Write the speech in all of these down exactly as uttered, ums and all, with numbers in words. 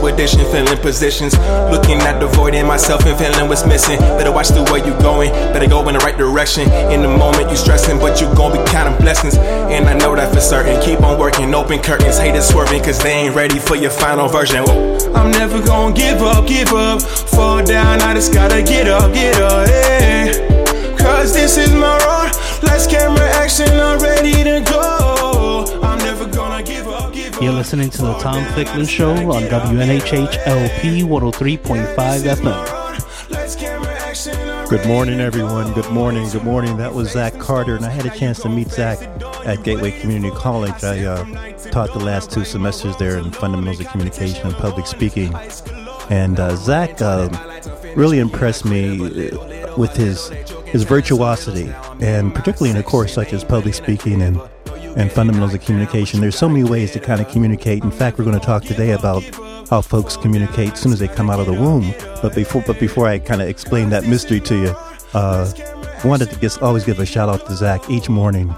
to addiction, filling positions, looking at the void in myself and feeling what's missing. Better watch the way you going, better go in the right direction. In the moment you stressing, but you gon' be counting blessings. And I know that for certain, keep on working, open curtains, haters swerving, cause they ain't ready for your final version. Whoa. I'm never gon' give up, give up, fall down, I just gotta get up, get up, yeah. Cause this is my road, last camera action, I'm ready to go. I'm never gonna give up, give up. You're listening to the Tom Ficklin Show on W N H H L P one oh three point five F M. Good morning, everyone. Good morning, good morning. That was Zach Carter, and I had a chance to meet Zach at Gateway Community College. I uh, taught the last two semesters there in fundamentals of communication and public speaking. And uh, Zach uh, really impressed me with his his virtuosity, and particularly in a course such as public speaking and, and fundamentals of communication. There's so many ways to kind of communicate. In fact, we're going to talk today about how folks communicate as soon as they come out of the womb. But before but before I kind of explain that mystery to you, uh, I wanted to just always give a shout out to Zach each morning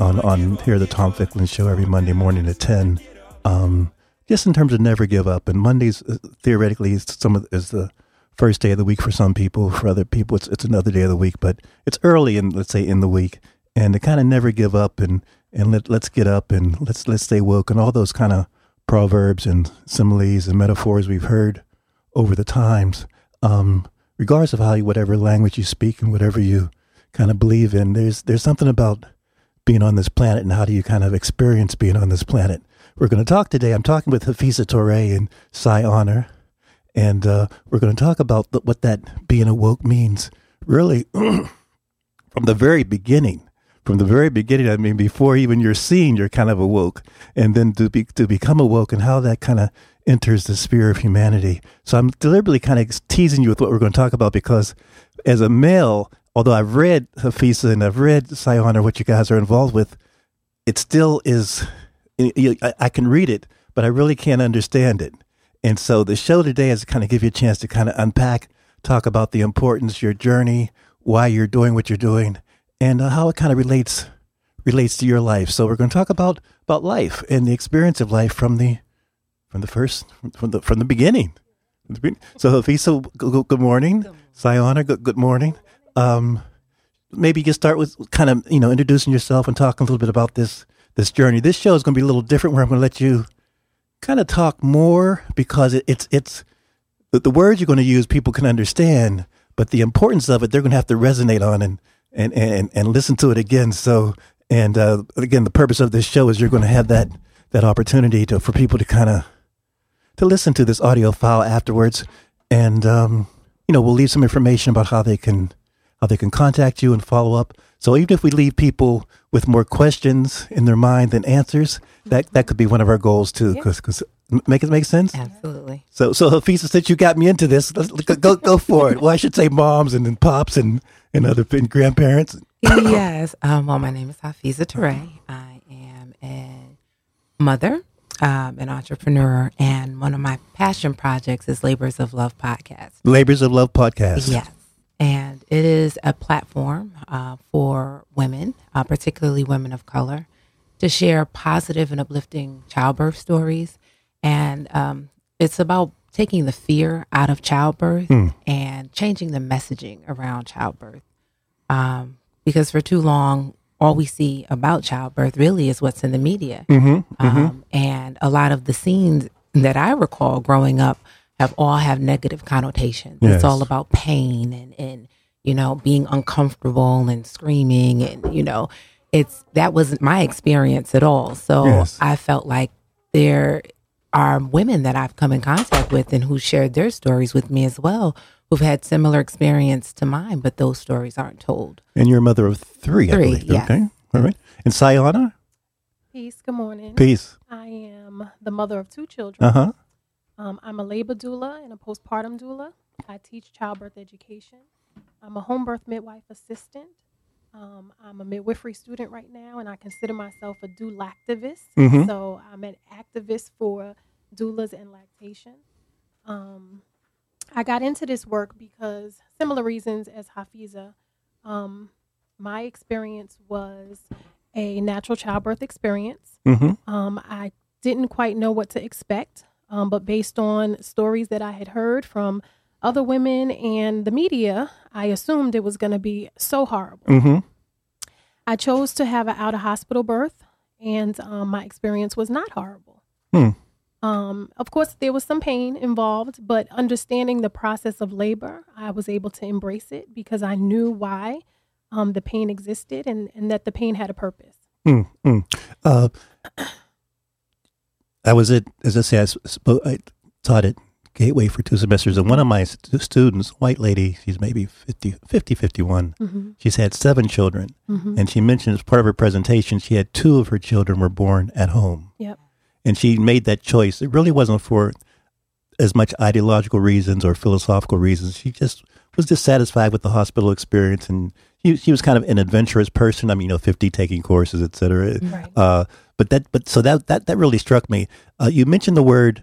on, on here at the Tom Ficklin Show every Monday morning at ten. Um, Just in terms of never give up. And Mondays, uh, theoretically, is, some of, is the first day of the week for some people. For other people, it's it's another day of the week. But it's early in, let's say, in the week. And to kind of never give up and, and let, let's get up and let's let's stay woke. And all those kind of proverbs and similes and metaphors we've heard over the times. Um, regardless of how you, whatever language you speak and whatever you kind of believe in, there's there's something about being on this planet and how do you kind of experience being on this planet. We're going to talk today. I'm talking with Hafeezah Touré and SciHonor, and uh, we're going to talk about th- what that being awoke means, really, from the very beginning. From the very beginning, I mean, before even you're seen, you're kind of awoke, and then to be to become awoke, and how that kind of enters the sphere of humanity. So I'm deliberately kind of teasing you with what we're going to talk about, because as a male, although I've read Hafeezah and I've read SciHonor, what you guys are involved with, it still is. I can read it, but I really can't understand it. And so the show today is to kind of give you a chance to kind of unpack, talk about the importance, your journey, why you're doing what you're doing, and uh, how it kind of relates relates to your life. So we're going to talk about, about life and the experience of life from the from the first from the from the beginning. So Hafeezah, good, good morning. SciHonor, good good morning. Um, maybe just start with kind of you know introducing yourself and talking a little bit about this. This journey. This show is going to be a little different, where I'm going to let you kind of talk more, because it, it's it's the, the words you're going to use people can understand, but the importance of it they're going to have to resonate on and and and, and listen to it again. So and uh, again, the purpose of this show is you're going to have that that opportunity to for people to kind of to listen to this audio file afterwards, and um, you know we'll leave some information about how they can how they can contact you and follow up. So even if we leave people with more questions in their mind than answers, that, that could be one of our goals too. Because yeah. cause, make it make sense. Absolutely. So so Hafeezah, since you got me into this, let's, go go for it. Well, I should say moms and then pops and and other and grandparents. Yes. Um, well, my name is Hafeezah Touré. I am a mother, um, an entrepreneur, and one of my passion projects is Labors of Love Podcast. Labors of Love Podcast. Yes. And it is a platform uh, for women, uh, particularly women of color, to share positive and uplifting childbirth stories. And um, it's about taking the fear out of childbirth mm. and changing the messaging around childbirth. Um, because for too long, all we see about childbirth really is what's in the media. Mm-hmm, um, mm-hmm. And a lot of the scenes that I recall growing up have all have negative connotations. Yes. It's all about pain and, and, you know, being uncomfortable and screaming. And, you know, it's that wasn't my experience at all. So yes. I felt like there are women that I've come in contact with and who shared their stories with me as well, who've had similar experience to mine, but those stories aren't told. And you're a mother of three, three I believe. Yes. Okay. All right. And SciHonor? Peace. Good morning. Peace. I am the mother of two children. Uh-huh. Um, I'm a labor doula and a postpartum doula. I teach childbirth education. I'm a home birth midwife assistant. Um, I'm a midwifery student right now, and I consider myself a doulactivist. Mm-hmm. So I'm an activist for doulas and lactation. Um, I got into this work because, similar reasons as Hafeezah, um, my experience was a natural childbirth experience. Mm-hmm. Um, I didn't quite know what to expect. Um, but based on stories that I had heard from other women and the media, I assumed it was going to be so horrible. Mm-hmm. I chose to have an out-of-hospital birth, and um, my experience was not horrible. Hmm. Um, of course, there was some pain involved, but understanding the process of labor, I was able to embrace it because I knew why um, the pain existed and, and that the pain had a purpose. Mm-hmm. Uh, I was at, as I say, I, spoke, I taught at Gateway for two semesters, and one of my st- students, white lady, she's maybe fifty, fifty, fifty-one, mm-hmm. she's had seven children, mm-hmm. and she mentioned as part of her presentation, she had two of her children were born at home. Yep. And she made that choice. It really wasn't for as much ideological reasons or philosophical reasons. She just was dissatisfied with the hospital experience. And she, she was kind of an adventurous person. I mean, you know, fifty taking courses, et cetera. Right. Uh, but that, but so that, that, that really struck me. Uh, you mentioned the word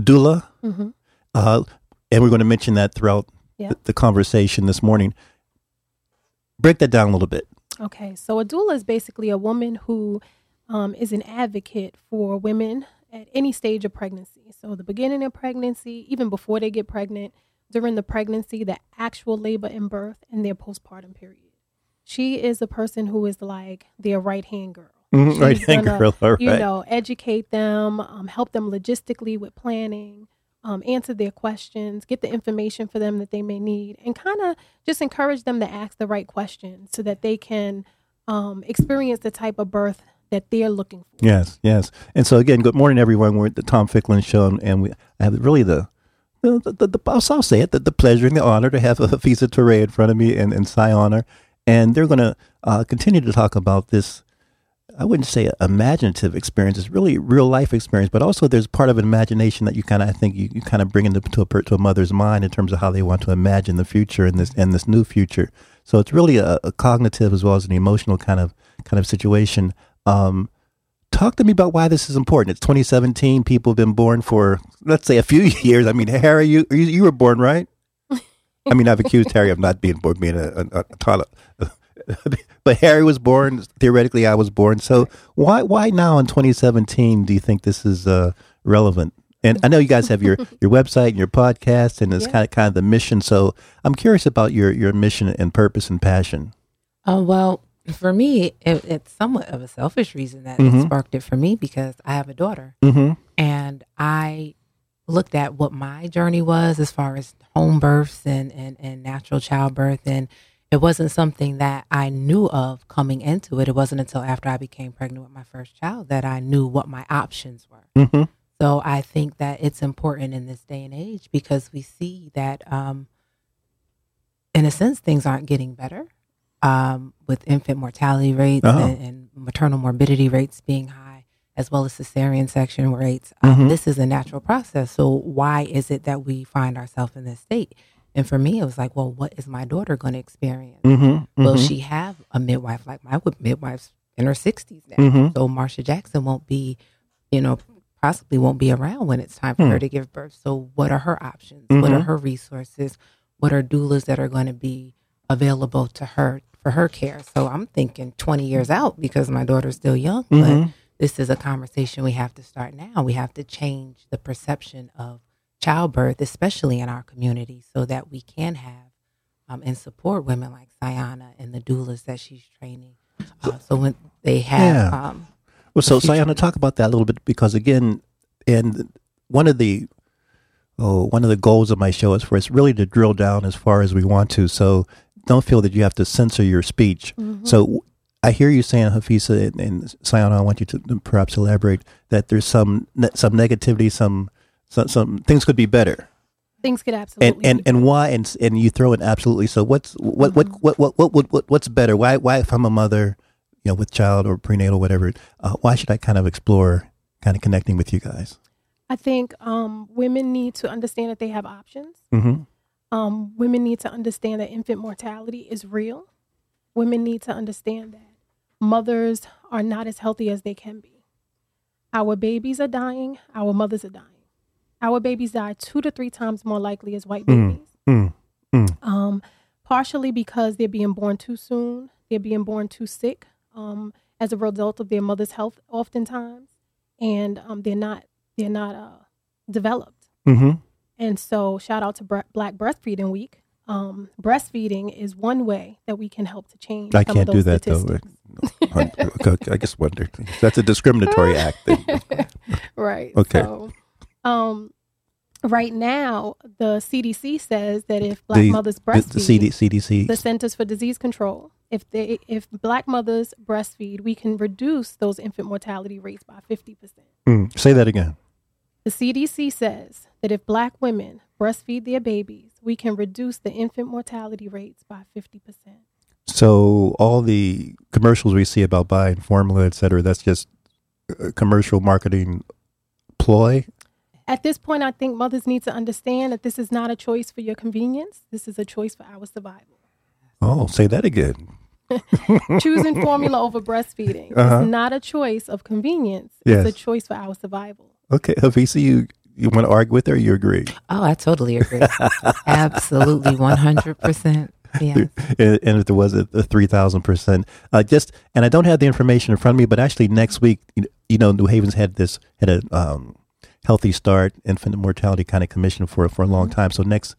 doula, mm-hmm. uh, and we're going to mention that throughout yeah. the, the conversation this morning. Break that down a little bit. Okay. So a doula is basically a woman who um, is an advocate for women at any stage of pregnancy. So the beginning of pregnancy, even before they get pregnant, during the pregnancy, the actual labor and birth, and their postpartum period. She is a person who is like their right-hand girl. Mm-hmm. Right-hand girl, all right. You know, educate them, um, help them logistically with planning, um, answer their questions, get the information for them that they may need, and kind of just encourage them to ask the right questions so that they can um, experience the type of birth that they're looking for. Yes, yes. And so again, good morning, everyone. We're at the Tom Ficklin Show, and we I have really the, the, the, the I'll say it, the, the pleasure and the honor to have Hafeezah Touré in front of me and, and SciHonor. And they're going to uh, continue to talk about this, I wouldn't say imaginative experience. It's really real life experience, but also there's part of imagination that you kind of, I think you, you kind of bring into to a, to a mother's mind in terms of how they want to imagine the future and this, and this new future. So it's really a, a cognitive as well as an emotional kind of, kind of situation. Um, talk to me about why this is important. It's twenty seventeen. People have been born for, let's say, a few years. I mean, Harry, you you, you were born, right? I mean, I've accused Harry of not being born, being a, a, a toddler. But Harry was born. Theoretically, I was born. So why why now in twenty seventeen do you think this is uh, relevant? And I know you guys have your, your website and your podcast, and it's yeah. kind of kind of the mission. So I'm curious about your, your mission and purpose and passion. Oh, well. For me, it, it's somewhat of a selfish reason that mm-hmm. it sparked it for me because I have a daughter. Mm-hmm. And I looked at what my journey was as far as home births and, and, and natural childbirth. And it wasn't something that I knew of coming into it. It wasn't until after I became pregnant with my first child that I knew what my options were. Mm-hmm. So I think that it's important in this day and age because we see that, um, in a sense, things aren't getting better. Um, with infant mortality rates uh-huh. and, and maternal morbidity rates being high, as well as cesarean section rates. Um, mm-hmm. This is a natural process. So why is it that we find ourselves in this state? And for me, it was like, well, what is my daughter going to experience? Mm-hmm. Will mm-hmm. she have a midwife? Like my midwife's in her sixties now. Mm-hmm. So Marcia Jackson won't be, you know, possibly won't be around when it's time for mm-hmm. her to give birth. So what are her options? Mm-hmm. What are her resources? What are doulas that are going to be available to her for her care? So I'm thinking twenty years out because my daughter's still young, but mm-hmm. this is a conversation we have to start now. We have to change the perception of childbirth, especially in our community, so that we can have um, and support women like Sayana and the doulas that she's training. Uh, so when they have... Yeah. Um, well, so Sayana, talk about that a little bit because, again, and one of the oh, one of the goals of my show is for us really to drill down as far as we want to. So don't feel that you have to censor your speech. Mm-hmm. So I hear you saying, Hafeezah and, and Sayana, I want you to perhaps elaborate that there's some ne- some negativity, some, some some things could be better. Things could absolutely and and, be and why and and you throw in absolutely. So what's what mm-hmm. what, what, what what what what's better? Why why if I'm a mother, you know, with child or prenatal, whatever, uh, why should I kind of explore kind of connecting with you guys? I think um, women need to understand that they have options. Mm-hmm. Um, women need to understand that infant mortality is real. Women need to understand that mothers are not as healthy as they can be. Our babies are dying. Our mothers are dying. Our babies die two to three times more likely as white babies. Mm, mm, mm. Um, partially because they're being born too soon. They're being born too sick um, as a result of their mother's health oftentimes. And um, they're not, they're not uh, developed. Mm-hmm. And so shout out to Bre- Black Breastfeeding Week. Um, breastfeeding is one way that we can help to change. I can't do that statistics. though. I just wondered. That's a discriminatory act. Right. Okay. So, um, right now, the C D C says that if Black the, mothers breastfeed, the, the C D C, the Centers for Disease Control, if they, if Black mothers breastfeed, we can reduce those infant mortality rates by fifty percent. Mm, say that again. The C D C says that if Black women breastfeed their babies, we can reduce the infant mortality rates by fifty percent. So all the commercials we see about buying formula, et cetera, that's just a commercial marketing ploy? At this point, I think mothers need to understand that this is not a choice for your convenience. This is a choice for our survival. Oh, say that again. Choosing formula over breastfeeding uh-huh. is not a choice of convenience. Yes. It's a choice for our survival. Okay, Hafeezah, you you want to argue with her or you agree? Oh, I totally agree. Absolutely, one hundred percent. Yeah. And, and if there was a, a three thousand percent. Uh, just, and I don't have the information in front of me, but actually next week, you know, New Haven's had this, had a um, Healthy Start Infant Mortality kind of commission for for a long time. So next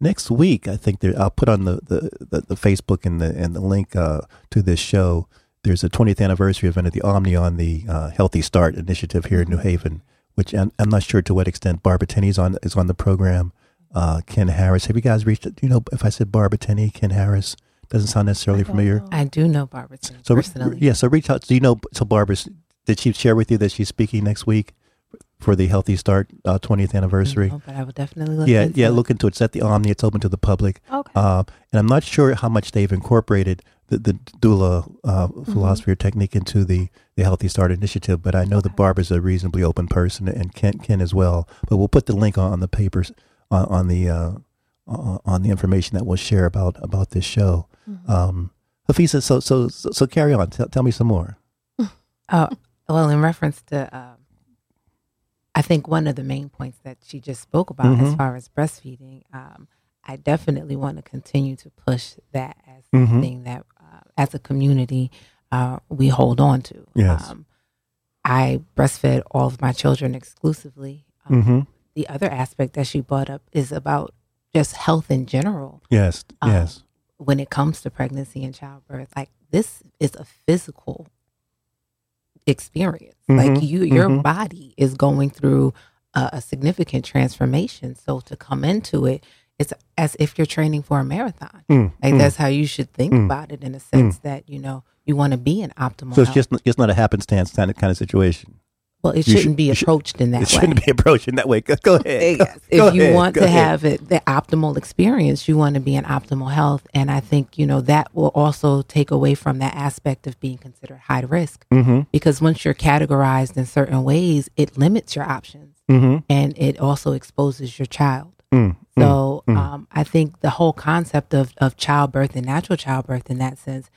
next week, I think there, I'll put on the, the, the, the Facebook and the, and the link uh, to this show. There's a twentieth anniversary event at the Omni on the uh, Healthy Start initiative here in New Haven, which I'm, I'm not sure to what extent Barbara Tenney is on, is on the program. Uh, Ken Harris. Have you guys reached, do you know, if I said Barbara Tenney, Ken Harris, doesn't sound necessarily I familiar. Know. I do know Barbara Tenney so, personally. Yeah, so reach out. Do you know, so Barbara, did she share with you that she's speaking next week for the Healthy Start uh, twentieth anniversary? No, but I will definitely look yeah, into yeah, it. Yeah, look into it. It's at the Omni. It's open to the public. Okay. Uh, and I'm not sure how much they've incorporated the, the doula uh, mm-hmm. philosophy or technique into the, the Healthy Start initiative, but I know okay. that Barbara's a reasonably open person, and Ken, Ken as well. But we'll put the link on, on the papers, on, on the uh, on the information that we'll share about, about this show. Mm-hmm. Um, Hafeezah, so, so so so carry on. Tell, tell me some more. Uh, well, in reference to, uh, I think one of the main points that she just spoke about mm-hmm. as far as breastfeeding, um, I definitely want to continue to push that as mm-hmm. something that as a community, uh, we hold on to. Yes. Um, I breastfed all of my children exclusively. Um, mm-hmm. The other aspect that she brought up is about just health in general. Yes, um, yes. When it comes to pregnancy and childbirth, like this is a physical experience. Mm-hmm. Like you, your mm-hmm. body is going through a, a significant transformation. So to come into it, it's as if you're training for a marathon. Mm, like mm, that's how you should think mm, about it in a sense mm. that, you know, you want to be in optimal So it's health. just it's not a happenstance kind of, kind of situation. Well, it you shouldn't should, be approached should, in that it way. It shouldn't be approached in that way. Go, go ahead. Go, yes. If go you ahead, want to ahead. have it, the optimal experience, you want to be in optimal health. And I think, you know, that will also take away from that aspect of being considered high risk. Mm-hmm. Because once you're categorized in certain ways, it limits your options. Mm-hmm. And it also exposes your child. Mm, so mm, um, I think the whole concept of, of childbirth and natural childbirth in that sense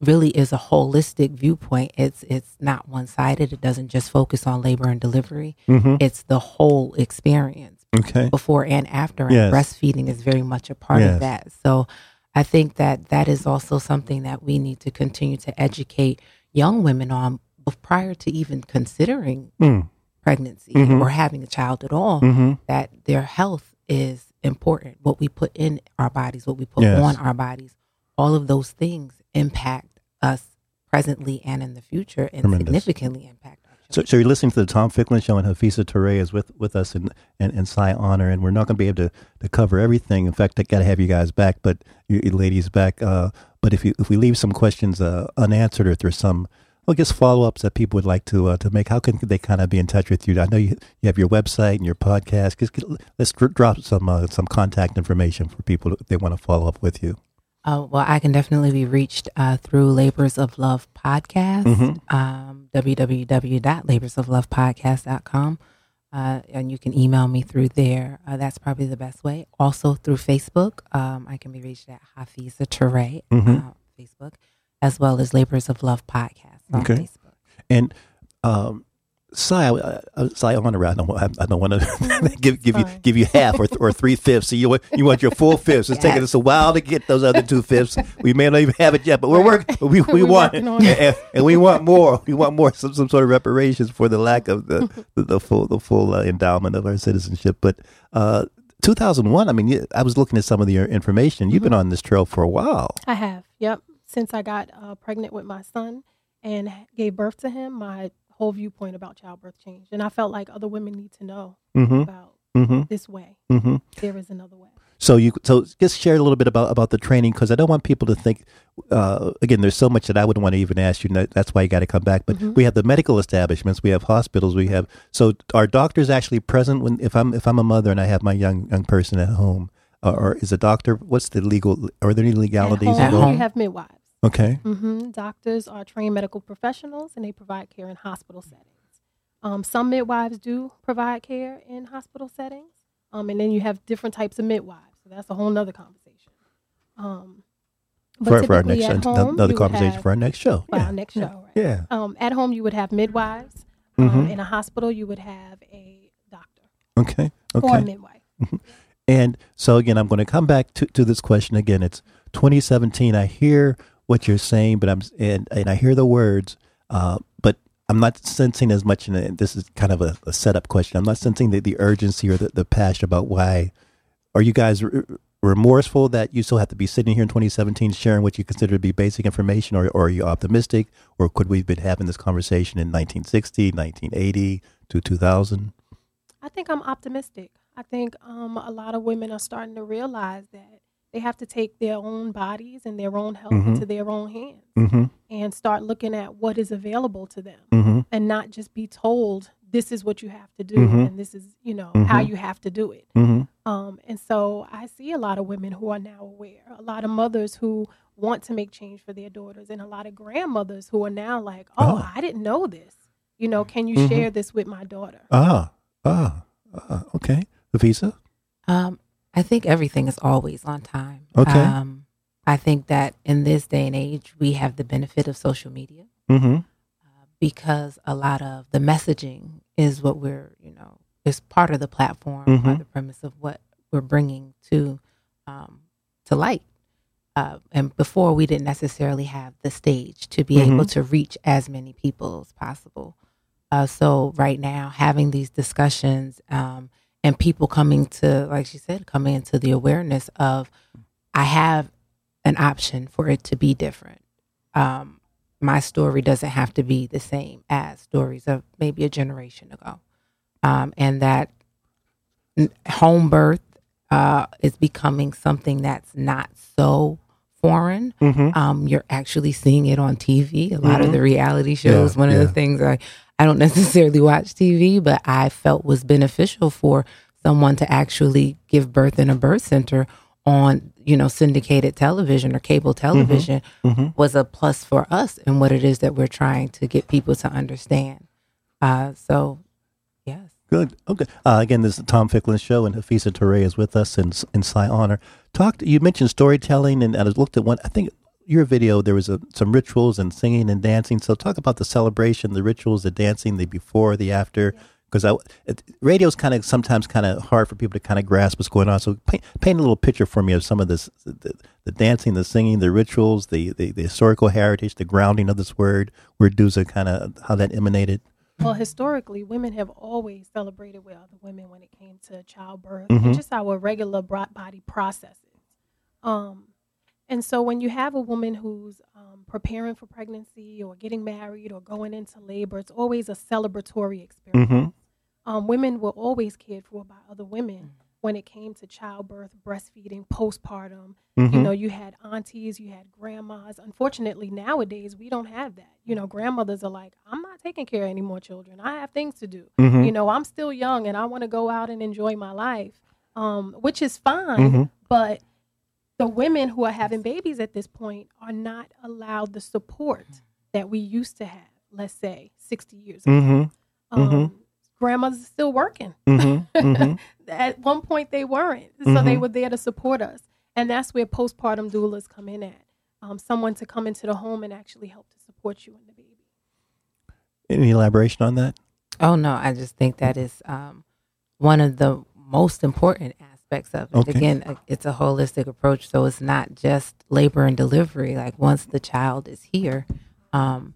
really is a holistic viewpoint. It's it's not one-sided. It doesn't just focus on labor and delivery. Mm-hmm. It's the whole experience okay. before and after. And yes. breastfeeding is very much a part yes. of that. So I think that that is also something that we need to continue to educate young women on prior to even considering mm. pregnancy mm-hmm. or having a child at all, mm-hmm. that their health is important. What we put in our bodies, what we put yes. on our bodies, all of those things impact us presently and in the future, and Tremendous. significantly impact our children. So, so you're listening to the Tom Ficklin Show, and Hafeezah Touré is with, with us in, in, in SciHonor, and we're not going to be able to, to cover everything. In fact, I got to have you guys back, but you, you ladies back. Uh, but if you, if we leave some questions uh, unanswered, or if there's some, I guess, follow-ups that people would like to uh, to make, how can they kind of be in touch with you? I know you, you have your website and your podcast. Just, let's dr- drop some uh, some contact information for people if they want to follow up with you. Uh, well, I can definitely be reached uh, through Labors of Love Podcast, mm-hmm. um, w w w dot labors of love podcast dot com. Uh, and you can email me through there. Uh, that's probably the best way. Also through Facebook, um, I can be reached at Hafeezah Touré on mm-hmm. uh, Facebook, as well as Labors of Love Podcast on okay. Facebook. And um, Sai, I, I, Sai, I don't want, I don't want to give give Fine. you give you half or or three fifths. So you want you want your full fifths. It's yes. taking us a while to get those other two fifths. We may not even have it yet, but we're working. We we want it, and, and we want more. We want more some some sort of reparations for the lack of the the, the full the full uh, endowment of our citizenship. But uh, two thousand one. I mean, I was looking at some of your information. You've mm-hmm. been on this trail for a while. I have. Yep. Since I got uh, pregnant with my son and gave birth to him, my whole viewpoint about childbirth changed, and I felt like other women need to know mm-hmm. about mm-hmm. this way. Mm-hmm. There is another way. So you, so just share a little bit about, about the training, because I don't want people to think. Uh, again, there's so much that I wouldn't want to even ask you. That's why you got to come back. But mm-hmm. we have the medical establishments, we have hospitals, we have. So are doctors actually present when if I'm if I'm a mother and I have my young young person at home, uh, or is a doctor? What's the legal? Are there any legalities? At home, at home? You have midwives. Okay. Mm-hmm. Doctors are trained medical professionals, and they provide care in hospital settings. Um, some midwives do provide care in hospital settings, um, and then you have different types of midwives. So that's a whole nother conversation. Um, but for, for our next show, home, another conversation have, for our next show. For yeah. our next show, yeah. right? Yeah. Um, at home, you would have midwives. Um, mm-hmm. In a hospital, you would have a doctor. Okay. Okay. Or a midwife. Mm-hmm. And so again, I'm going to come back to, to this question again. It's twenty seventeen. I hear what you're saying, but I'm and, and I hear the words, uh, but I'm not sensing as much. And this is kind of a, a setup question. I'm not sensing the, the urgency or the, the passion about why. Are you guys r- remorseful that you still have to be sitting here in twenty seventeen sharing what you consider to be basic information, or, or are you optimistic, or could we've been having this conversation in nineteen sixty, nineteen eighty to two thousand? I think I'm optimistic. I think um, a lot of women are starting to realize that they have to take their own bodies and their own health mm-hmm. into their own hands mm-hmm. and start looking at what is available to them mm-hmm. and not just be told this is what you have to do mm-hmm. and this is, you know, mm-hmm. how you have to do it. Mm-hmm. Um, and so I see a lot of women who are now aware, a lot of mothers who want to make change for their daughters, and a lot of grandmothers who are now like, oh, oh. I didn't know this. You know, can you mm-hmm. share this with my daughter? Ah, ah, ah. Okay. Hafeezah? Um, I think everything is always on time. Okay. Um, I think that in this day and age, we have the benefit of social media mm-hmm. uh, because a lot of the messaging is what we're, you know, is part of the platform, mm-hmm. part of the premise of what we're bringing to um, to light. Uh, and before, we didn't necessarily have the stage to be mm-hmm. able to reach as many people as possible. Uh, so right now, having these discussions um and people coming to, like she said, coming into the awareness of, I have an option for it to be different. Um, my story doesn't have to be the same as stories of maybe a generation ago. Um, and that home birth uh, is becoming something that's not so foreign. Mm-hmm. Um, you're actually seeing it on T V. A lot mm-hmm. of the reality shows, yeah, one of yeah. the things I... I don't necessarily watch T V, but I felt was beneficial for someone to actually give birth in a birth center on, you know, syndicated television or cable television mm-hmm. Mm-hmm. was a plus for us and what it is that we're trying to get people to understand. Uh, so, yes. Good. Okay. Uh, again, this is the Tom Ficklin Show, and Hafeezah Touré is with us in, in SciHonor. Talk to, you mentioned storytelling, and I looked at one, I think, your video, there was a, some rituals and singing and dancing. So talk about the celebration, the rituals, the dancing, the before, the after, because I it, radio's kind of sometimes kind of hard for people to kind of grasp what's going on. So paint, paint a little picture for me of some of this, the, the dancing, the singing, the rituals, the, the, the historical heritage, the grounding of this word, where Duza kind of how that emanated. Well, historically, women have always celebrated with other women when it came to childbirth, mm-hmm. and just our regular body processes. Um, And so when you have a woman who's um, preparing for pregnancy or getting married or going into labor, it's always a celebratory experience. Mm-hmm. Um, women were always cared for by other women when it came to childbirth, breastfeeding, postpartum. Mm-hmm. You know, you had aunties, you had grandmas. Unfortunately, nowadays, we don't have that. You know, grandmothers are like, I'm not taking care of any more children. I have things to do. Mm-hmm. You know, I'm still young and I want to go out and enjoy my life, um, which is fine, mm-hmm. but the women who are having babies at this point are not allowed the support that we used to have, let's say, sixty years ago. Mm-hmm. Um, mm-hmm. Grandmas are still working. Mm-hmm. Mm-hmm. At one point, they weren't. So mm-hmm. they were there to support us. And that's where postpartum doulas come in at, um, someone to come into the home and actually help to support you and the baby. Any elaboration on that? Oh, no, I just think that is um, one of the most important aspects of it. Okay. Again, it's a holistic approach, so it's not just labor and delivery. Like once the child is here, um,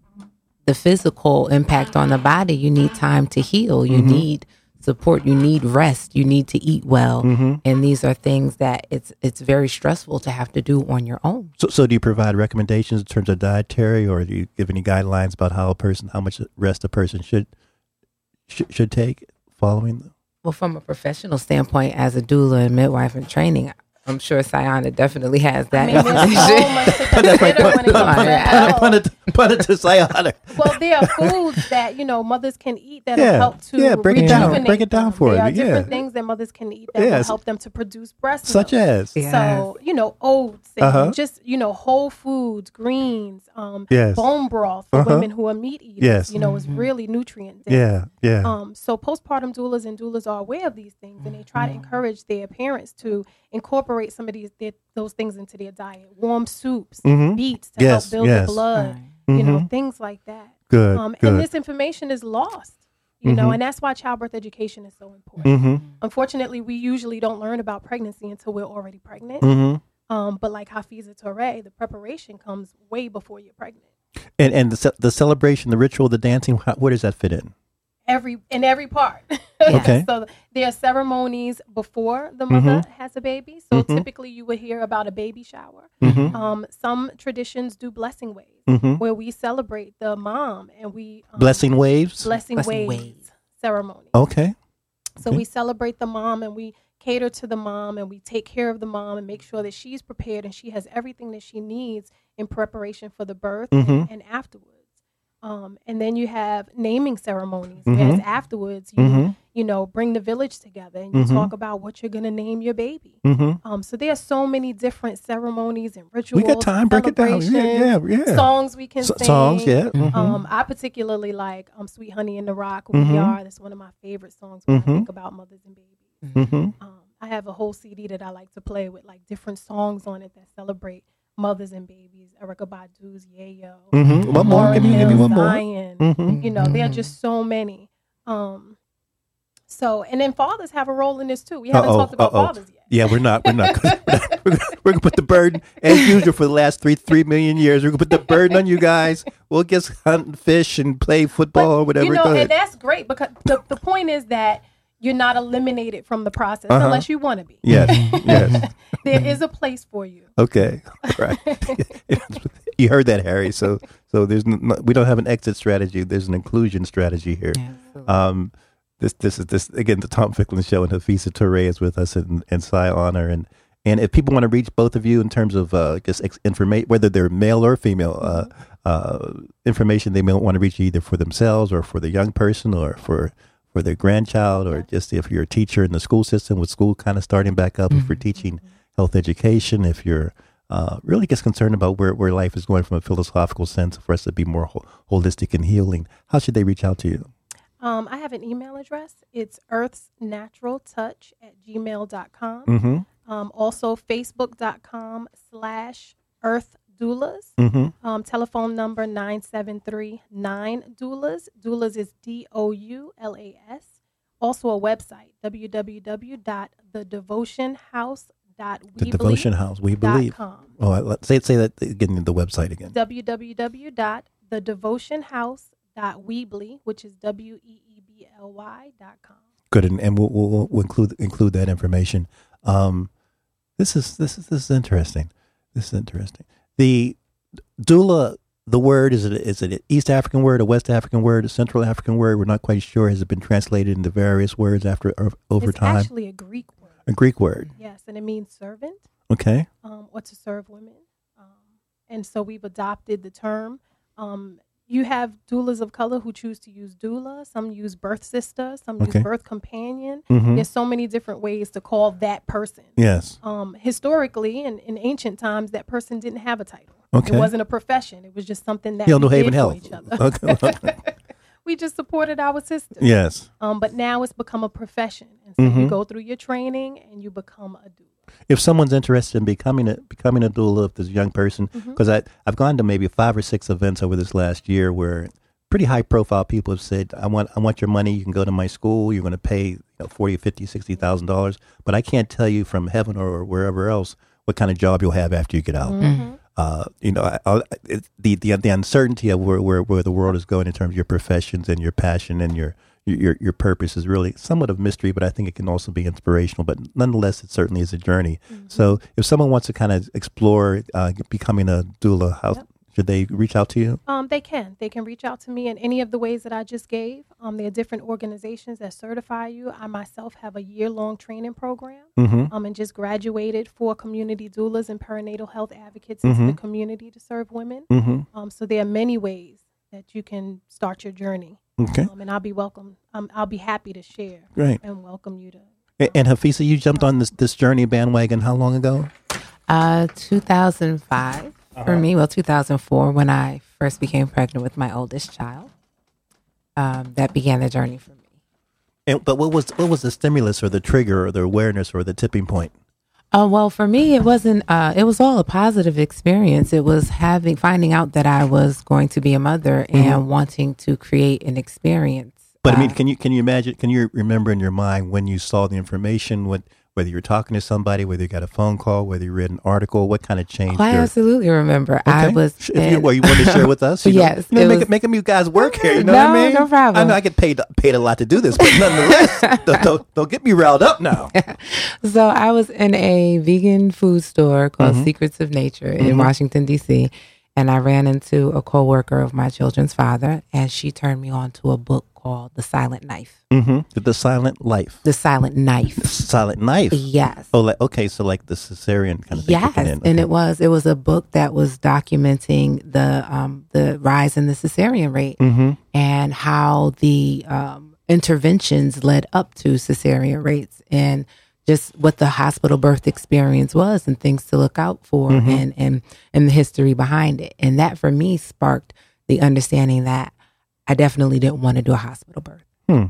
the physical impact on the body, you need time to heal. You mm-hmm. need support. You need rest. You need to eat well. Mm-hmm. And these are things that it's it's very stressful to have to do on your own. So, so do you provide recommendations in terms of dietary, or do you give any guidelines about how a person, how much rest a person should sh- should take following? The- well, from a professional standpoint, as a doula and midwife in training, I'm sure SciHonor definitely has that. I mean, information. Put it to SciHonor. Well, there are foods that, you know, mothers can eat that will yeah. help to yeah, break rejuvenate. It down. Break it down for there them. There are different yeah. things that mothers can eat that yes. will help them to produce breast milk. Such as? Yes. So, you know, oats and uh-huh. just, you know, whole foods, greens, um, yes. bone broth for uh-huh. women who are meat eaters. Yes. You know, mm-hmm. it's really nutrient dense. Yeah, yeah. Um, so postpartum doulas and doulas are aware of these things, and they try mm-hmm. to encourage their parents to incorporate some of these their, those things into their diet. Warm soups, mm-hmm. beets to yes, help build yes. the blood, mm-hmm. you know, things like that. Good, um, good. And this information is lost, you mm-hmm. know, and that's why childbirth education is so important. Mm-hmm. Unfortunately, we usually don't learn about pregnancy until we're already pregnant. Mm-hmm. Um, but like Hafeezah Touré, the preparation comes way before you're pregnant. And and the the celebration, the ritual, the dancing, where does that fit in? Every in every part. Okay. So there are ceremonies before the mother mm-hmm. has a baby. So mm-hmm. typically you would hear about a baby shower. Mm-hmm. Um, some traditions do Blessingways, mm-hmm. where we celebrate the mom and we um, blessing waves blessing, blessing waves, waves ceremony. Okay. So okay. we celebrate the mom and we cater to the mom and we take care of the mom and make sure that she's prepared and she has everything that she needs in preparation for the birth mm-hmm. and, and afterwards. Um, and then you have naming ceremonies. Mm-hmm. As afterwards, you mm-hmm. you know, bring the village together and you mm-hmm. talk about what you're going to name your baby. Mm-hmm. Um, so there are so many different ceremonies and rituals. We got time, break it down. Yeah, yeah, yeah. Songs we can S- sing. Songs, yeah. Mm-hmm. Um, I particularly like um, Sweet Honey in the Rock, We mm-hmm. Are. That's one of my favorite songs when mm-hmm. I think about mothers and babies. Mm-hmm. Um, I have a whole C D that I like to play with like different songs on it that celebrate mothers and babies, Erykah Badu's Yayo. Mm-hmm. One more, give me, give me one more. Mm-hmm. You know, mm-hmm. there are just so many. Um, so, and then fathers have a role in this too. We haven't uh-oh, talked about uh-oh. fathers yet. Yeah, we're not. We're not. we're going to put the burden, as usual, for the last three three million years. We're going to put the burden on you guys. We'll just hunt and fish and play football but, or whatever. You know, and that's great because the, the point is that you're not eliminated from the process uh-huh. unless you want to be. Yes, yes. There is a place for you. Okay, all right. You heard that, Harry. So, so there's no, we don't have an exit strategy. There's an inclusion strategy here. Yeah, um, this, this is this again. The Tom Ficklin Show and Hafeezah Touré is with us, and and SciHonor, and and if people want to reach both of you in terms of uh, just ex- information, whether they're male or female, uh, uh, information they may want to reach either for themselves or for the young person or for. Or their grandchild, or just if you're a teacher in the school system with school kind of starting back up, mm-hmm. if you're teaching health education, if you're uh, really just concerned about where, where life is going from a philosophical sense for us to be more ho- holistic and healing, how should they reach out to you? Um, I have an email address. It's earthsnaturaltouch at gmail dot com. Mm-hmm. Um, also, facebook dot com slash earth. Doulas. Mm-hmm. Um, telephone number nine seven three nine doulas. Doulas is D O U L A S. Also a website, w w w dot the devotion house dot we believe dot com. The Devotion House, we believe. Oh, I, say, say that again, the website again. w w w dot the devotion house dot weebly, which is W E E B L Y dot com. Good, and, and we'll, we'll, we'll include include that information. Um, this is this is this is interesting. This is interesting. The doula, the word, is it is it an East African word, a West African word, a Central African word? We're not quite sure. Has it been translated into various words after or, over it's time? It's actually a Greek word. A Greek word. Yes, and it means servant. Okay. Um, or to serve women. Um, and so we've adopted the term. Um, you have doulas of color who choose to use doula. Some use birth sister. Some okay. use birth companion. Mm-hmm. There's so many different ways to call that person. Yes. Um, historically, and in, in ancient times, that person didn't have a title. Okay. It wasn't a profession. It was just something that yeah, we no did Haven Health. Each other. Okay. We just supported our sisters. Yes. Um, but now it's become a profession. And so mm-hmm. you go through your training and you become a doula. If someone's interested in becoming a becoming a doula, if there's a young person, because mm-hmm. I've gone to maybe five or six events over this last year where pretty high profile people have said, I want I want your money. You can go to my school. You're going to pay you know, forty thousand dollars, fifty thousand dollars, sixty thousand dollars. But I can't tell you from heaven or wherever else what kind of job you'll have after you get out. Mm-hmm. Uh, you know, I, I, it, the, the the uncertainty of where, where where the world is going in terms of your professions and your passion and your your your purpose is really somewhat of mystery, but I think it can also be inspirational. But nonetheless, it certainly is a journey. Mm-hmm. So if someone wants to kind of explore uh, becoming a doula, how yep. should they reach out to you? Um, they can. They can reach out to me in any of the ways that I just gave. Um, there are different organizations that certify you. I myself have a year-long training program mm-hmm. um, and just graduated for community doulas and perinatal health advocates mm-hmm. into the community to serve women. Mm-hmm. Um, so there are many ways that you can start your journey. Okay. Um, and I'll be welcome. Um, I'll be happy to share Great. and welcome you to. Um, and Hafeezah, you jumped on this, this journey bandwagon how long ago? Uh, two thousand five. For uh-huh. me, well, two thousand four, when I first became pregnant with my oldest child, um, that began the journey for me. And, but what was what was the stimulus or the trigger or the awareness or the tipping point? Uh, well, for me, it wasn't. Uh, it was all a positive experience. It was having finding out that I was going to be a mother mm-hmm. and wanting to create an experience. But uh, I mean, can you can you imagine? Can you remember in your mind when you saw the information? What Whether you're talking to somebody, whether you got a phone call, whether you read an article, what kind of change? Oh, I your... absolutely remember. Okay. I was. If you, well, you want to share with us? You yes. Know, it make, was... making you guys work here. You know no, what I mean? No problem. I know I get paid paid a lot to do this, but nonetheless, don't, don't, don't get me riled up now. So I was in a vegan food store called mm-hmm. Secrets of Nature in mm-hmm. Washington, D C, and I ran into a coworker of my children's father, and she turned me on to a book called The Silent Knife. Mm-hmm. The Silent Life. The Silent Knife. The Silent Knife. Yes. Oh, like, okay. So like the cesarean kind of thing. Yes, okay. And it was it was a book that was documenting the um, the rise in the cesarean rate mm-hmm. and how the um, interventions led up to cesarean rates and just what the hospital birth experience was and things to look out for mm-hmm. and, and, and the history behind it. And that for me sparked the understanding that I definitely didn't want to do a hospital birth. Hmm.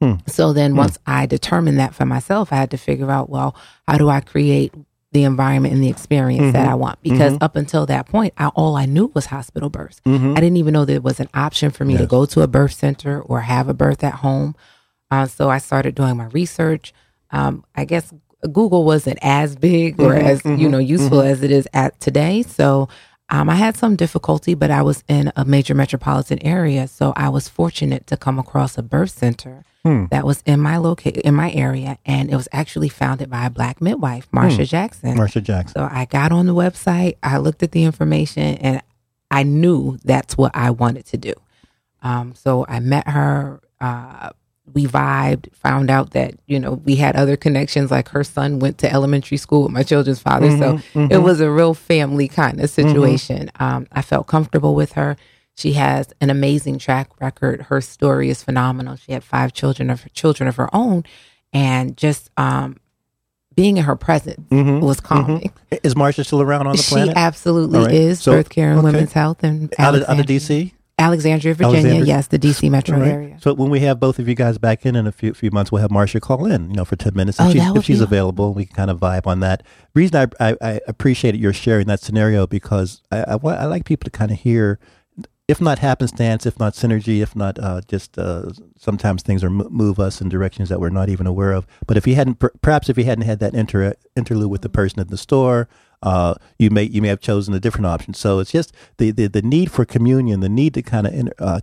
Hmm. So then hmm. once I determined that for myself, I had to figure out, well, how do I create the environment and the experience mm-hmm. that I want? Because mm-hmm. up until that point, I, all I knew was hospital births. Mm-hmm. I didn't even know there was an option for me yes. to go to a birth center or have a birth at home. Uh, so I started doing my research. Um, I guess Google wasn't as big or mm-hmm. as mm-hmm. you know useful mm-hmm. as it is at today. So Um, I had some difficulty, but I was in a major metropolitan area, so I was fortunate to come across a birth center hmm. that was in my loca- in my area, and it was actually founded by a Black midwife, Marcia hmm. Jackson. Marcia Jackson. So I got on the website, I looked at the information, and I knew that's what I wanted to do. Um, so I met her. Uh, we vibed, found out that, you know, we had other connections, like her son went to elementary school with my children's father. Mm-hmm, so mm-hmm. it was a real family kind of situation. Mm-hmm. Um, I felt comfortable with her. She has an amazing track record. Her story is phenomenal. She had five children of her children of her own. And just um, being in her presence mm-hmm, was calming. Mm-hmm. Is Marcia still around on the planet? She absolutely right. is. So, Birth Care and okay. Women's Health. And out of, out of D C? Alexandria, Virginia, Alexandria. Yes, the D C metro right. area. So when we have both of you guys back in in a few few months, we'll have Marcia call in, you know, for ten minutes. If oh, she's, if she's available, we can kind of vibe on that. The reason I, I, I appreciate your sharing that scenario because I, I, I like people to kind of hear, if not happenstance, if not synergy, if not uh, just uh, sometimes things are move us in directions that we're not even aware of. But if you hadn't, perhaps if you hadn't had that inter, interlude with the person at the store, Uh, you may you may have chosen a different option. So it's just the the, the need for communion, the need to kind of uh,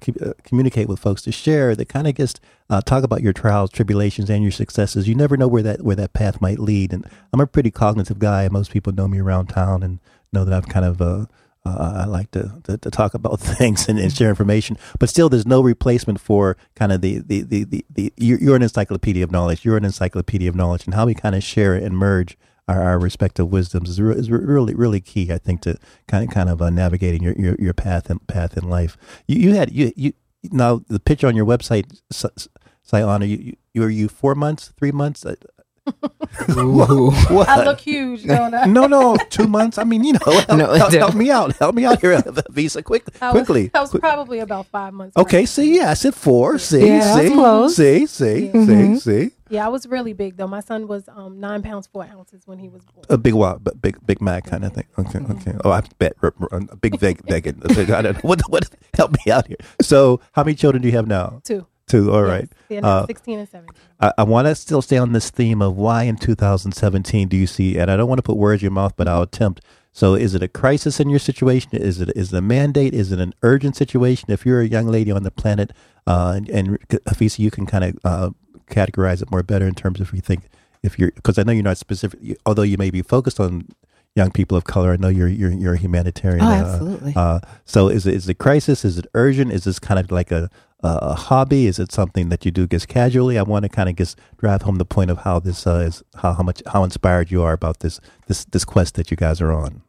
communicate with folks, to share, that kind of just uh, talk about your trials, tribulations, and your successes. You never know where that where that path might lead. And I'm a pretty cognitive guy. Most people know me around town and know that I've kind of uh, uh, I like to, to to talk about things and, and share information. But still, there's no replacement for kind of the the the the, the you're, you're an encyclopedia of knowledge. You're an encyclopedia of knowledge, and how we kind of share and merge Our, our respective wisdoms is, re- is re- really, really key, I think, to kind of, kind of uh, navigating your, your, your path and path in life. You, you had you, you now the picture on your website, SciHonor. You, you, you were you four months, three months. Uh, what, what? I look huge, don't I? No, no, two months. I mean, you know, help, no, help, help me out, help me out here, Visa, quick, I was, quickly. That was Qu- probably about five months. Okay, right? see, yeah, I said four. See, yeah, see, see, see, yeah. see, mm-hmm. see. Yeah, I was really big though. My son was um, nine pounds four ounces when he was born. A big what? But big Big Mac kind of thing. Okay, okay. Oh, I bet a big veg vegan. I don't know what. What? Help me out here. So, how many children do you have now? Two. Two. All yes. right. Yeah, no, uh, sixteen and seventeen. I, I want to still stay on this theme of why in two thousand seventeen do you see? And I don't want to put words in your mouth, but I'll attempt. So, is it a crisis in your situation? Is it is it a mandate? Is it an urgent situation? If you're a young lady on the planet, uh, and, and Hafeezah, you can kind of. Uh, categorize it more better in terms of if you think if you're because I know you're not specific you, although you may be focused on young people of color. I know you're you're, you're a humanitarian. Oh, absolutely. Uh, uh, so is it is it a crisis? Is it urgent? Is this kind of like a uh, a hobby? Is it something that you do just casually? I want to kind of just drive home the point of how this uh, is how, how much how inspired you are about this this this quest that you guys are on.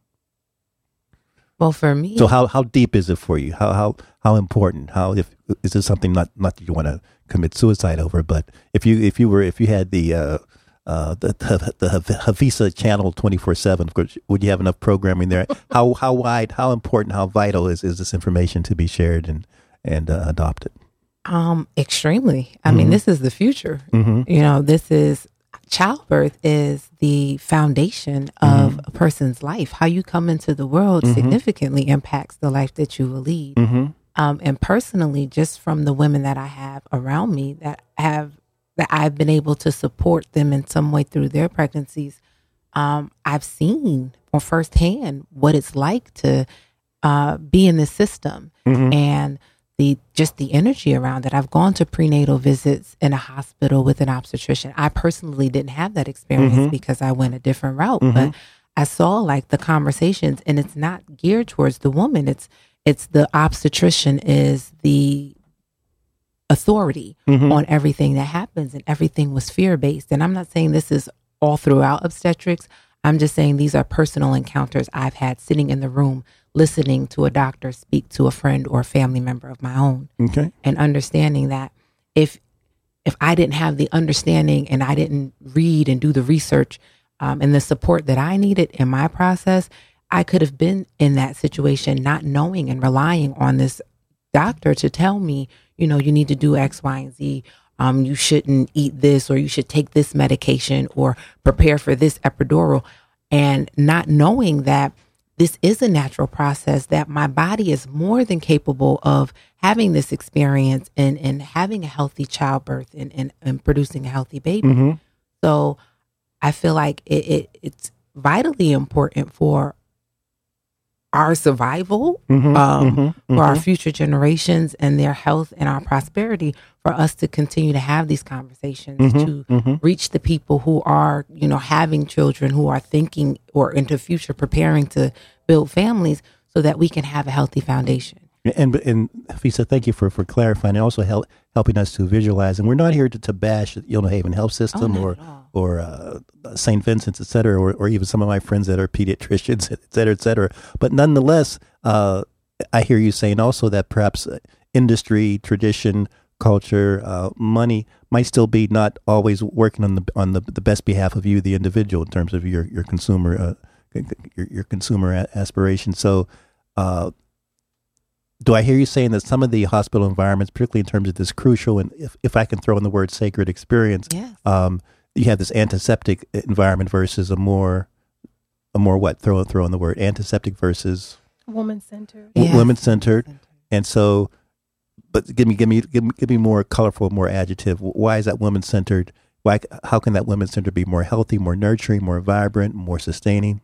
Well, for me, so how how deep is it for you? How how how important? How if is this something not not that you want to commit suicide over, but if you if you were if you had the uh, uh, the the, the Hafeezah channel twenty four seven, of course, would you have enough programming there? How how wide, how important, how vital is, is this information to be shared and and uh, adopted? Um, extremely. I mm-hmm. mean, this is the future. Mm-hmm. You know, this is childbirth is the foundation of mm-hmm. a person's life. How you come into the world mm-hmm. significantly impacts the life that you will lead. Mm-hmm. Um, and personally, just from the women that I have around me that have that I've been able to support them in some way through their pregnancies, um, I've seen or firsthand what it's like to uh, be in this system mm-hmm. and the just the energy around it. I've gone to prenatal visits in a hospital with an obstetrician. I personally didn't have that experience mm-hmm. because I went a different route, mm-hmm. but I saw like the conversations, and it's not geared towards the woman. It's It's the obstetrician is the authority mm-hmm. on everything that happens, and everything was fear-based. And I'm not saying this is all throughout obstetrics. I'm just saying these are personal encounters I've had sitting in the room, listening to a doctor speak to a friend or a family member of my own. Okay. And understanding that if if I didn't have the understanding and I didn't read and do the research um, and the support that I needed in my process, I could have been in that situation, not knowing and relying on this doctor to tell me, you know, you need to do X, Y, and Z. Um, you shouldn't eat this, or you should take this medication, or prepare for this epidural. And not knowing that this is a natural process, that my body is more than capable of having this experience and, and having a healthy childbirth and, and, and producing a healthy baby. Mm-hmm. So I feel like it, it, it's vitally important for our survival, mm-hmm, um, mm-hmm, for mm-hmm. our future generations and their health and our prosperity, for us to continue to have these conversations, mm-hmm, to mm-hmm. reach the people who are, you know, having children, who are thinking or into future preparing to build families, so that we can have a healthy foundation. And, and Hafeezah, thank you for, for clarifying and also help, helping us to visualize. And we're not here to, to bash, you know, Haven Health System oh, or or uh, Saint Vincent's, et cetera, or, or even some of my friends that are pediatricians, et cetera, et cetera. But nonetheless, uh, I hear you saying also that perhaps industry, tradition, culture, uh, money might still be not always working on the on the, the best behalf of you, the individual, in terms of your your consumer uh, your, your consumer aspirations. So. Uh, Do I hear you saying that some of the hospital environments, particularly in terms of this crucial, and if, if I can throw in the word sacred experience, yes. um, you have this antiseptic environment versus a more, a more what? Throw throw in the word antiseptic versus woman-centered. W- yes. Woman-centered, woman-centered, and so, but give me give me give me give me more colorful, more adjective. Why is that woman-centered? Why? How can that woman-centered be more healthy, more nurturing, more vibrant, more sustaining?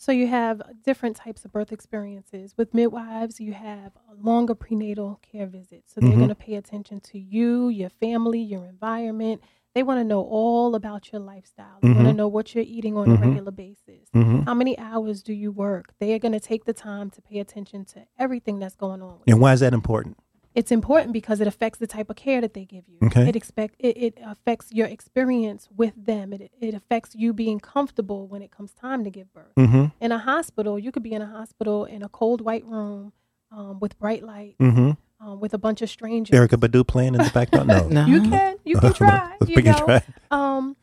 So you have different types of birth experiences. With midwives, you have longer prenatal care visits. So they're mm-hmm. going to pay attention to you, your family, your environment. They want to know all about your lifestyle. They mm-hmm. want to know what you're eating on mm-hmm. a regular basis. Mm-hmm. How many hours do you work? They are going to take the time to pay attention to everything that's going on. And why is that important? It's important because it affects the type of care that they give you. Okay. It expect it, it affects your experience with them. It it affects you being comfortable when it comes time to give birth. Mm-hmm. In a hospital, you could be in a hospital in a cold white room um, with bright lights, mm-hmm. um, with a bunch of strangers. Erykah Badu playing in the background. No, no. you can you can try. you we know, can try. Um,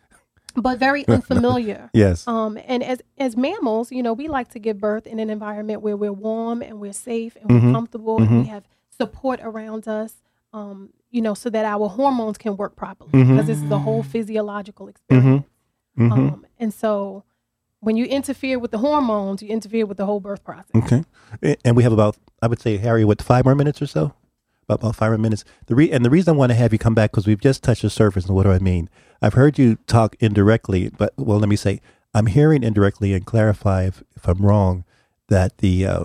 but very unfamiliar. Yes. Um, and as as mammals, you know, we like to give birth in an environment where we're warm and we're safe and mm-hmm. we're comfortable mm-hmm. and we have support around us, um, you know, so that our hormones can work properly, because mm-hmm. this is a whole physiological experience. Mm-hmm. Mm-hmm. Um, and so when you interfere with the hormones, you interfere with the whole birth process. Okay. And we have about, I would say, Harry, what, five more minutes or so? About, about five more minutes. The re- and the reason I want to have you come back, because we've just touched the surface. And what do I mean? I've heard you talk indirectly, but, well, let me say, I'm hearing indirectly, and clarify if, if I'm wrong, that the uh,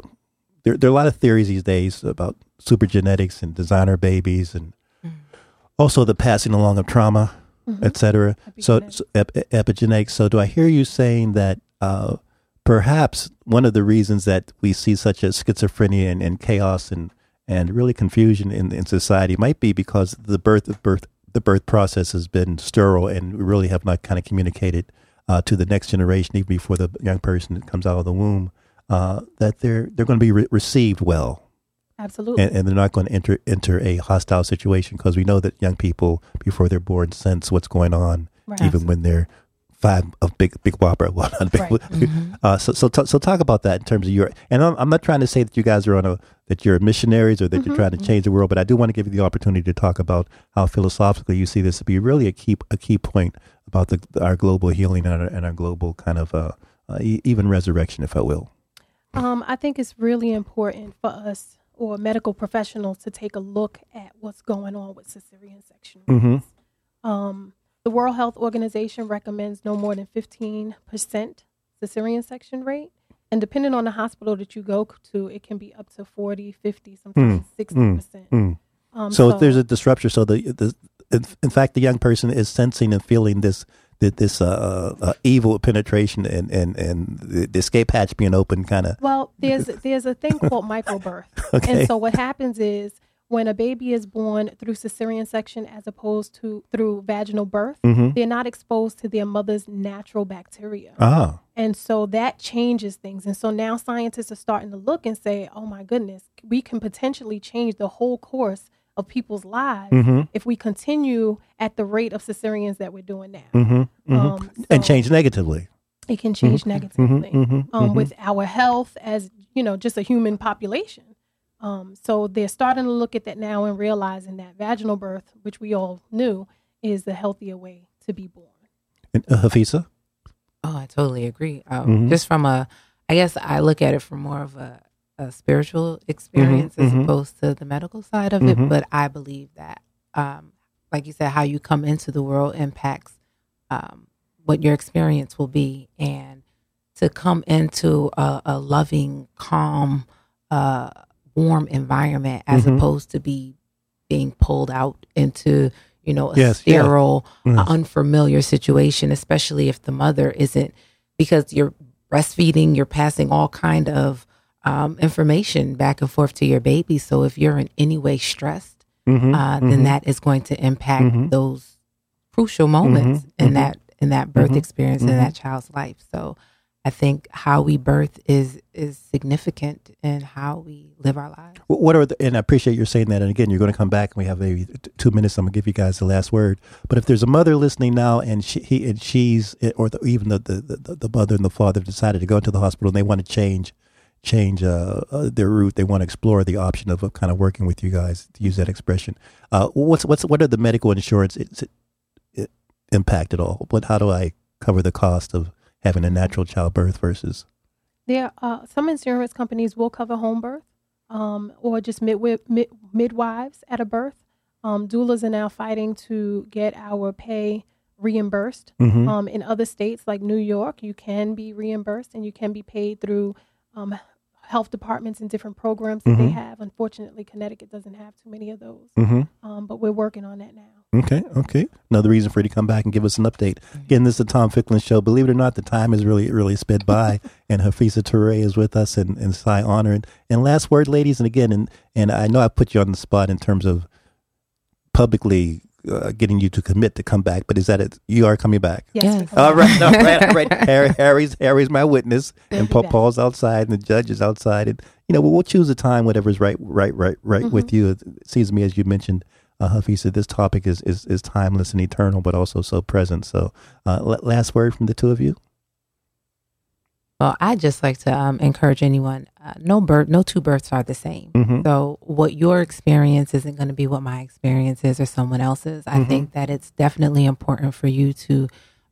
there, there are a lot of theories these days about super genetics and designer babies, and mm-hmm. also the passing along of trauma, mm-hmm. et cetera. Epigenetics. So, so ep- epigenetics. So do I hear you saying that uh, perhaps one of the reasons that we see such as schizophrenia and, and chaos and, and really confusion in, in society might be because the birth of birth, the birth process has been sterile, and we really have not kind of communicated uh, to the next generation, even before the young person comes out of the womb, uh, that they're, they're going to be re- received well. Absolutely. And, and they're not going to enter enter a hostile situation, because we know that young people, before they're born, sense what's going on, right. even Absolutely. When they're five, a big big whopper. Well, not big, right. mm-hmm. uh, so so t- so talk about that in terms of your. And I'm, I'm not trying to say that you guys are on a that you're missionaries or that mm-hmm. you're trying to change the world, but I do want to give you the opportunity to talk about how philosophically you see this to be really a key a key point about the our global healing and our, and our global kind of uh, uh, e- even resurrection, if I will. Um, I think it's really important for us, or medical professionals, to take a look at what's going on with cesarean section. Mm-hmm. Um, the World Health Organization recommends no more than fifteen percent cesarean section rate. And depending on the hospital that you go to, it can be up to forty, fifty, sometimes mm. sixty percent. Mm. Um, so, so if there's a disruption, so the, the in fact, the young person is sensing and feeling this that this uh, uh, evil penetration and, and, and the escape hatch being open, kind of. Well, there's there's a thing called microbirth. Okay. And so what happens is when a baby is born through cesarean section as opposed to through vaginal birth, mm-hmm. they're not exposed to their mother's natural bacteria. Ah. And so that changes things. And so now scientists are starting to look and say, oh, my goodness, we can potentially change the whole course of people's lives mm-hmm. if we continue at the rate of cesareans that we're doing now. Mm-hmm, mm-hmm. Um, so and change negatively. It can change mm-hmm, negatively mm-hmm, um, mm-hmm. with our health as, you know, just a human population. Um, so they're starting to look at that now and realizing that vaginal birth, which we all knew, is the healthier way to be born. And, uh, Hafeezah? Oh, I totally agree. Um, mm-hmm. Just from a, I guess I look at it from more of a, a spiritual experience mm-hmm, as mm-hmm. opposed to the medical side of mm-hmm. it. But I believe that, um, like you said, how you come into the world impacts um, what your experience will be. And to come into a, a loving, calm, uh, warm environment as mm-hmm. opposed to be being pulled out into, you know, a yes, sterile, yeah. yes. unfamiliar situation, especially if the mother isn't, because you're breastfeeding, you're passing all kind of Um, information back and forth to your baby. So if you're in any way stressed, mm-hmm, uh, mm-hmm. then that is going to impact mm-hmm. those crucial moments mm-hmm, in mm-hmm. that in that birth mm-hmm, experience mm-hmm. in that child's life. So I think how we birth is is significant in how we live our lives. What are the, and I appreciate you're saying that. And again, you're going to come back, and we have maybe two minutes. I'm going to give you guys the last word. But if there's a mother listening now, and she he, and she's or the, even the, the the mother and the father decided to go into the hospital, and they want to change. change uh, uh, their route. They want to explore the option of uh, kind of working with you guys, to use that expression. Uh, what's what's what are the medical insurance it, it impact at all? What how do I cover the cost of having a natural childbirth versus? There uh, some insurance companies will cover home birth um, or just midwi- mid midwives at a birth. Um, doulas are now fighting to get our pay reimbursed. Mm-hmm. Um, in other states like New York, you can be reimbursed and you can be paid through Um, health departments and different programs that mm-hmm. they have. Unfortunately, Connecticut doesn't have too many of those, mm-hmm. um, but we're working on that now. Okay, okay. Another reason for you to come back and give us an update. Again, this is the Tom Ficklin Show. Believe it or not, the time has really, really sped by, and Hafeezah Touré is with us, and, and SciHonor. And, and last word, ladies, and again, and, and I know I put you on the spot in terms of publicly Uh, getting you to commit to come back, but is that it? You are coming back. Yes. yes. All right. All right. All right. Harry, Harry's Harry's my witness, and Paul, Paul's outside, and the judge is outside, and you know we'll, we'll choose a time, whatever's right, right, right, right mm-hmm. with you. It seems to me, as you mentioned, uh, Hafeezah, this topic is, is is timeless and eternal, but also so present. So, uh, last word from the two of you. Well, I just like to um, encourage anyone, uh, no birth, no two births are the same. Mm-hmm. So what your experience isn't going to be what my experience is or someone else's. I mm-hmm. think that it's definitely important for you to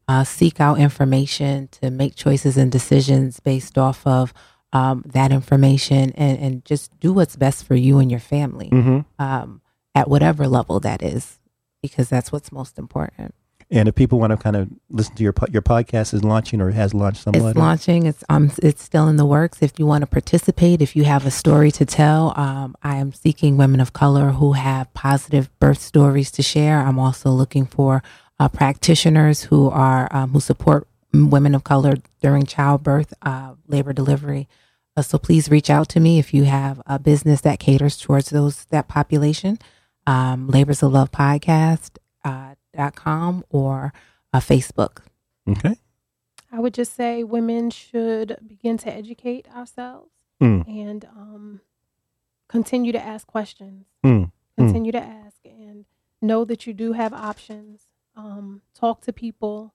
uh, seek out information, to make choices and decisions based off of um, that information, and, and just do what's best for you and your family mm-hmm. um, at whatever level that is, because that's what's most important. And if people want to kind of listen to your your podcast, is launching or has launched somewhat? It's launching. It's um it's still in the works. If you want to participate, if you have a story to tell, um, I am seeking women of color who have positive birth stories to share. I'm also looking for uh, practitioners who are um, who support women of color during childbirth, uh, labor, delivery. Uh, so please reach out to me if you have a business that caters towards those that population. Um, Labors of Love Podcast. Uh, dot com or uh, Facebook. Okay. I would just say women should begin to educate ourselves mm. and um, continue to ask questions. Mm. Continue mm. to ask and know that you do have options. Um, talk to people.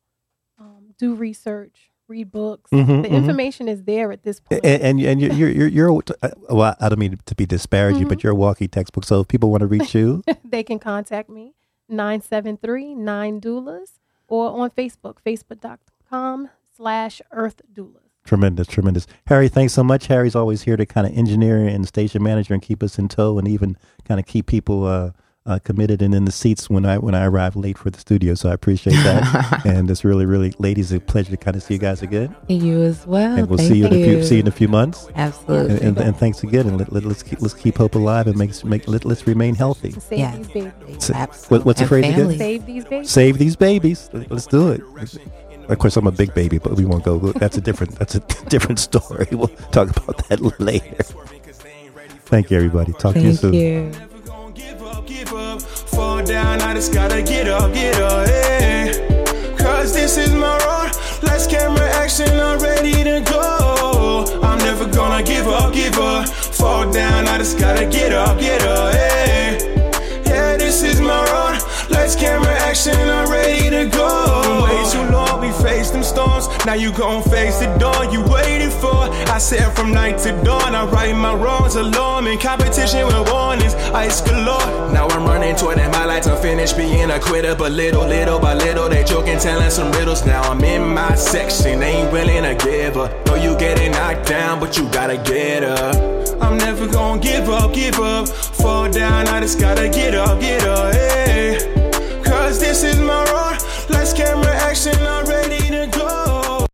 Um, do research. Read books. Mm-hmm, the information mm-hmm. is there at this point. And and, and you're, you're you're you're well, I don't mean to be disparaging, mm-hmm. but you're a walking textbook. So if people want to reach you, they can contact me. nine seven three nine doulas or on Facebook, facebook.com slash Earth Doulas. Tremendous, tremendous. Harry, thanks so much. Harry's always here to kind of engineer and station manager and keep us in tow and even kind of keep people uh, uh, committed and in the seats when I when I arrive late for the studio. So I appreciate that. And it's really, really, ladies, a pleasure to kind of see you guys again. You as well. And we'll Thank see you, you. In a few, see you in a few months. Absolutely. And, and, and thanks again. And let, let, let's keep let's keep hope alive and make make let, let's remain healthy. Save yeah. these babies. Sa- what, what's the phrase again? Save these babies. Save these babies. Let's do it. Of course, I'm a big baby, but we won't go. That's a different. That's a different story. We'll talk about that later. Thank you, everybody. Talk Thank to you soon. Thank you. Give up, fall down, I just gotta get up, get up, hey. Cause this is my road, last camera action, I'm ready to go. I'm never gonna give up, give up, fall down, I just gotta get up, get up, hey. Yeah, this is my road, last camera action, I'm ready to go. Way too long, we faced them storms, now you gon' face the dawn you waited for. I said from night to dawn, I right my wrongs alone. In competition with warnings, ice galore. Now I'm running toward that my lights, I'm finished being a quitter. But little, little by little, they joking, telling some riddles. Now I'm in my section, they ain't willing to give up. Know you getting knocked down, but you gotta get up. I'm never gonna give up, give up. Fall down, I just gotta get up, get up, hey. Cause this is my road, let's carry